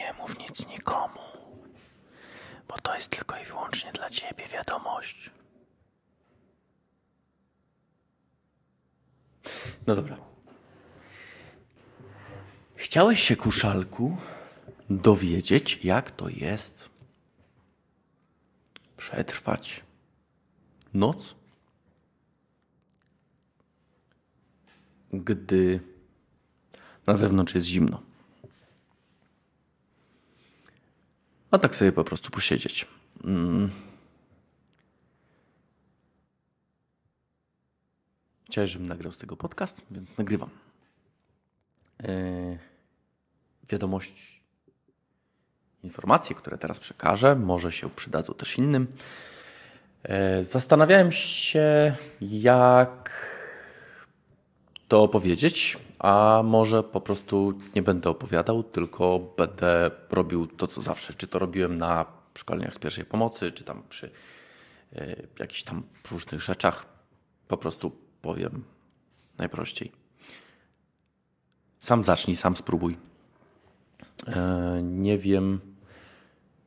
nie mów nic nikomu, bo to jest tylko i wyłącznie dla ciebie wiadomość. No dobra. Chciałeś się, kuszalku, dowiedzieć, jak to jest przetrwać noc, gdy na zewnątrz jest zimno. A tak sobie po prostu posiedzieć. Chciałeś, żebym nagrał z tego podcast, więc nagrywam. Wiadomości, informacje, które teraz przekażę, może się przydadzą też innym. Zastanawiałem się, jak to opowiedzieć, a może po prostu nie będę opowiadał, tylko będę robił to, co zawsze. Czy to robiłem na szkoleniach z pierwszej pomocy, czy tam przy jakichś tam różnych rzeczach. Po prostu powiem najprościej. Sam zacznij, sam spróbuj. Nie wiem,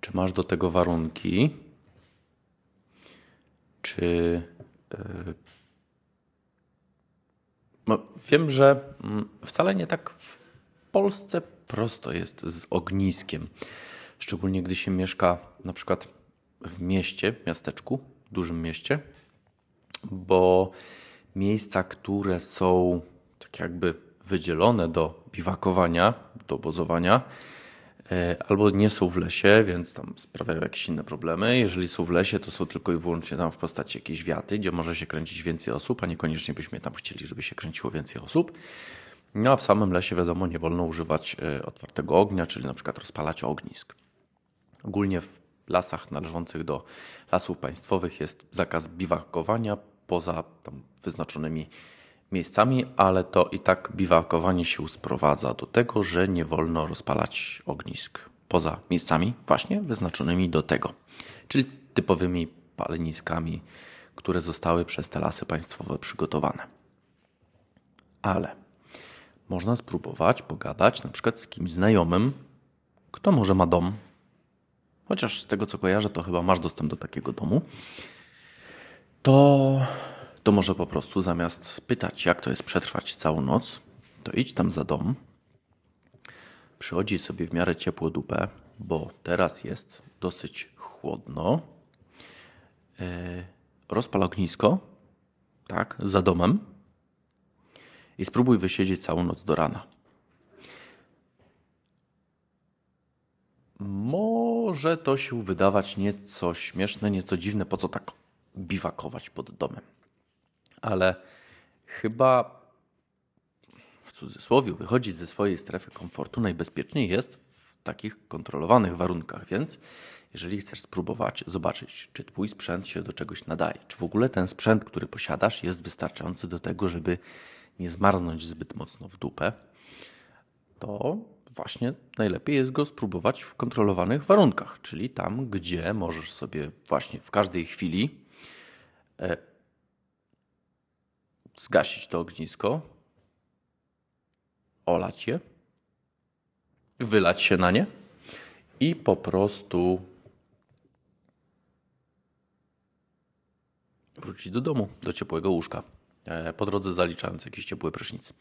czy masz do tego warunki, czy... Wiem, że wcale nie tak w Polsce prosto jest z ogniskiem. Szczególnie gdy się mieszka na przykład w mieście, miasteczku, dużym mieście, bo miejsca, które są tak jakby wydzielone do biwakowania, do obozowania, albo nie są w lesie, więc tam sprawiają jakieś inne problemy. Jeżeli są w lesie, to są tylko i wyłącznie tam w postaci jakiejś wiaty, gdzie może się kręcić więcej osób, a niekoniecznie byśmy tam chcieli, żeby się kręciło więcej osób. No a w samym lesie wiadomo, nie wolno używać otwartego ognia, czyli na przykład rozpalać ognisk. Ogólnie w lasach należących do lasów państwowych jest zakaz biwakowania poza tam wyznaczonymi miejscami, ale to i tak biwakowanie się sprowadza do tego, że nie wolno rozpalać ognisk poza miejscami właśnie wyznaczonymi do tego, czyli typowymi paleniskami, które zostały przez te lasy państwowe przygotowane. Ale można spróbować pogadać na przykład z kimś znajomym, kto może ma dom, chociaż z tego co kojarzę, to chyba masz dostęp do takiego domu, to może po prostu zamiast pytać, jak to jest przetrwać całą noc, to idź tam za dom, przychodzi sobie w miarę ciepło dupę, bo teraz jest dosyć chłodno, rozpal ognisko, tak, za domem i spróbuj wysiedzieć całą noc do rana. Może to się wydawać nieco śmieszne, nieco dziwne, po co tak biwakować pod domem. Ale chyba w cudzysłowie wychodzić ze swojej strefy komfortu najbezpieczniej jest w takich kontrolowanych warunkach, więc jeżeli chcesz spróbować zobaczyć, czy twój sprzęt się do czegoś nadaje, czy w ogóle ten sprzęt, który posiadasz, jest wystarczający do tego, żeby nie zmarznąć zbyt mocno w dupę, to właśnie najlepiej jest go spróbować w kontrolowanych warunkach, czyli tam, gdzie możesz sobie właśnie w każdej chwili zgasić to ognisko, olać je, wylać się na nie i po prostu wrócić do domu, do ciepłego łóżka. Po drodze zaliczając jakiś ciepły prysznic.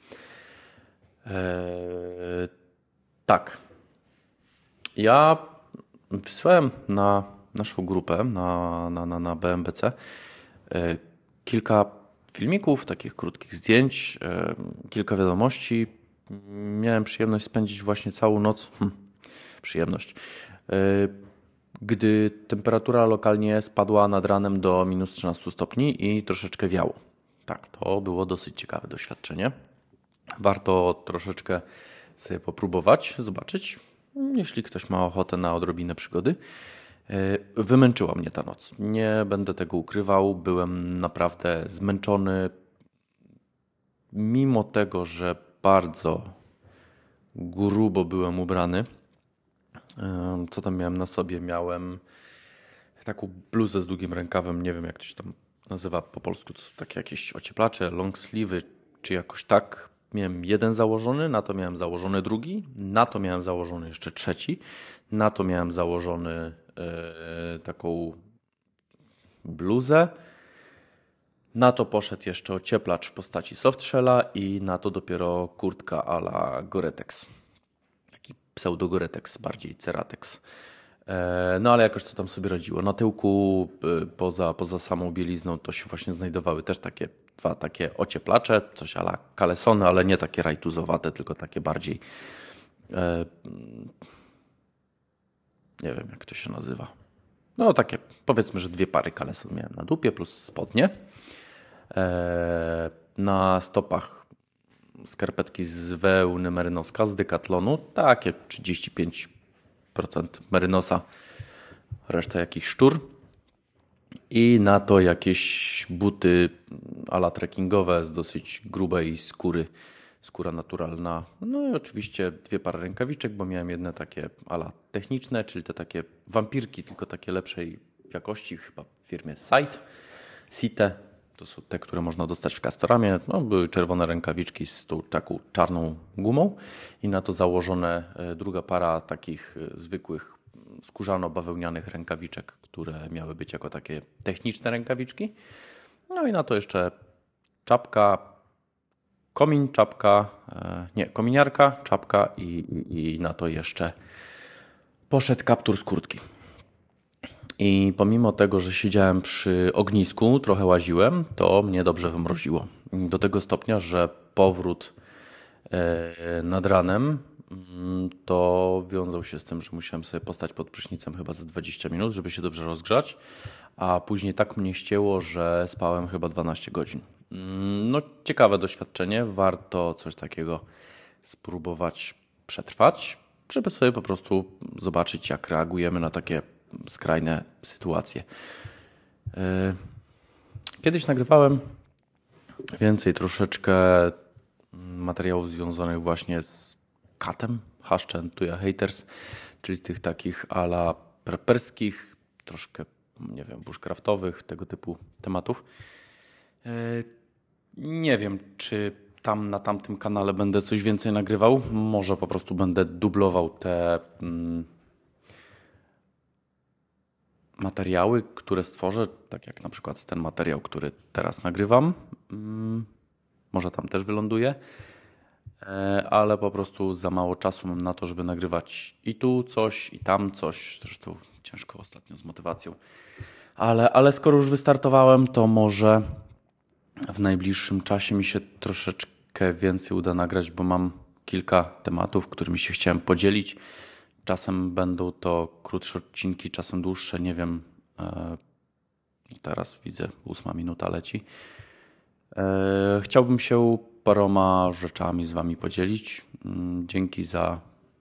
Tak. Ja wysłałem na naszą grupę, na BMBC, kilka filmików, takich krótkich zdjęć, kilka wiadomości. Miałem przyjemność spędzić właśnie całą noc, gdy temperatura lokalnie spadła nad ranem do minus 13 stopni i troszeczkę wiało. Tak, to było dosyć ciekawe doświadczenie. Warto troszeczkę sobie popróbować, zobaczyć, jeśli ktoś ma ochotę na odrobinę przygody. Wymęczyła mnie ta noc. Nie będę tego ukrywał. Byłem naprawdę zmęczony. Mimo tego, że bardzo grubo byłem ubrany. Co tam miałem na sobie? Miałem taką bluzę z długim rękawem. Nie wiem, jak to się tam nazywa po polsku. To są takie jakieś ocieplacze, long sleeve'y, czy jakoś tak. miałem jeden założony, na to miałem założony drugi, na to miałem założony jeszcze trzeci, na to miałem założony taką bluzę, na to poszedł jeszcze ocieplacz w postaci softshella i na to dopiero kurtka a la Gore-Tex. Taki pseudo-Gore-Tex, bardziej Ceratex. No ale jakoś to tam sobie radziło. Na tyłku poza samą bielizną to się właśnie znajdowały też takie dwa takie ocieplacze, coś a la kalesony, ale nie takie rajtuzowate, tylko takie bardziej nie wiem jak to się nazywa. No takie powiedzmy, że dwie pary kaleson miałem na dupie plus spodnie. Na stopach skarpetki z wełny merynoska z Decathlonu, takie 35% merynosa, reszta jakiś szczur i na to jakieś buty a la trekkingowe z dosyć grubej skóry, skóra naturalna. No i oczywiście dwie pary rękawiczek, bo miałem jedne takie a la techniczne, czyli te takie wampirki, tylko takie lepszej jakości, chyba w firmie Site. To są te, które można dostać w Castoramie. No, były czerwone rękawiczki z tą taką czarną gumą i na to założone druga para takich zwykłych skórzano-bawełnianych rękawiczek, które miały być jako takie techniczne rękawiczki. No i na to jeszcze czapka, kominiarka, czapka i na to jeszcze poszedł kaptur z kurtki. I pomimo tego, że siedziałem przy ognisku, trochę łaziłem, to mnie dobrze wymroziło. Do tego stopnia, że powrót nad ranem to wiązał się z tym, że musiałem sobie postać pod prysznicem chyba za 20 minut, żeby się dobrze rozgrzać, a później tak mnie ścięło, że spałem chyba 12 godzin. No ciekawe doświadczenie, warto coś takiego spróbować przetrwać, żeby sobie po prostu zobaczyć, jak reagujemy na takie skrajne sytuacje. Kiedyś nagrywałem więcej troszeczkę materiałów związanych właśnie z katem, haszczem, tuja haters, czyli tych takich ala preperskich, troszkę, nie wiem, bushcraftowych, tego typu tematów. Nie wiem, czy tam na tamtym kanale będę coś więcej nagrywał. Może po prostu będę dublował te materiały, które stworzę, tak jak na przykład ten materiał, który teraz nagrywam, może tam też wyląduje, ale po prostu za mało czasu mam na to, żeby nagrywać i tu coś, i tam coś, zresztą ciężko ostatnio z motywacją, ale skoro już wystartowałem, to może w najbliższym czasie mi się troszeczkę więcej uda nagrać, bo mam kilka tematów, którymi się chciałem podzielić. Czasem będą to krótsze odcinki, czasem dłuższe, nie wiem. Teraz widzę, 8 minuta leci. Chciałbym się paroma rzeczami z wami podzielić. Dzięki za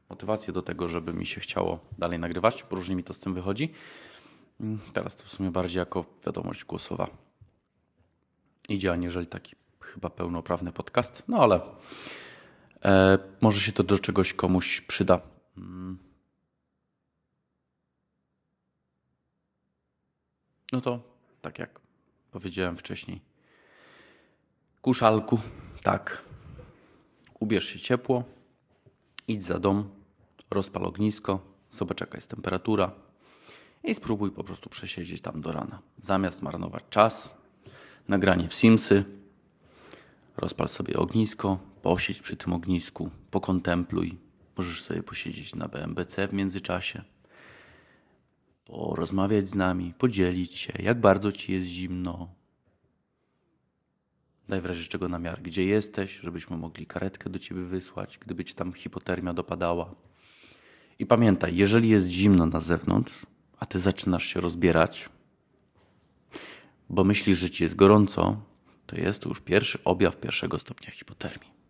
motywację do tego, żeby mi się chciało dalej nagrywać. Różnie mi to z tym wychodzi. Teraz to w sumie bardziej jako wiadomość głosowa idzie, aniżeli taki chyba pełnoprawny podcast. No ale może się to do czegoś komuś przyda. No to tak jak powiedziałem wcześniej, ku szalku, tak, ubierz się ciepło, idź za dom, rozpal ognisko, zobacz jaka jest temperatura i spróbuj po prostu przesiedzieć tam do rana. Zamiast marnować czas, nagranie w Simsy, rozpal sobie ognisko, posiedź przy tym ognisku, pokontempluj. Możesz sobie posiedzieć na BMBC w międzyczasie, porozmawiać z nami, podzielić się, jak bardzo ci jest zimno. Daj w razie czego namiar, gdzie jesteś, żebyśmy mogli karetkę do ciebie wysłać, gdyby cię tam hipotermia dopadała. I pamiętaj, jeżeli jest zimno na zewnątrz, a ty zaczynasz się rozbierać, bo myślisz, że ci jest gorąco, to jest to już pierwszy objaw 1. stopnia hipotermii.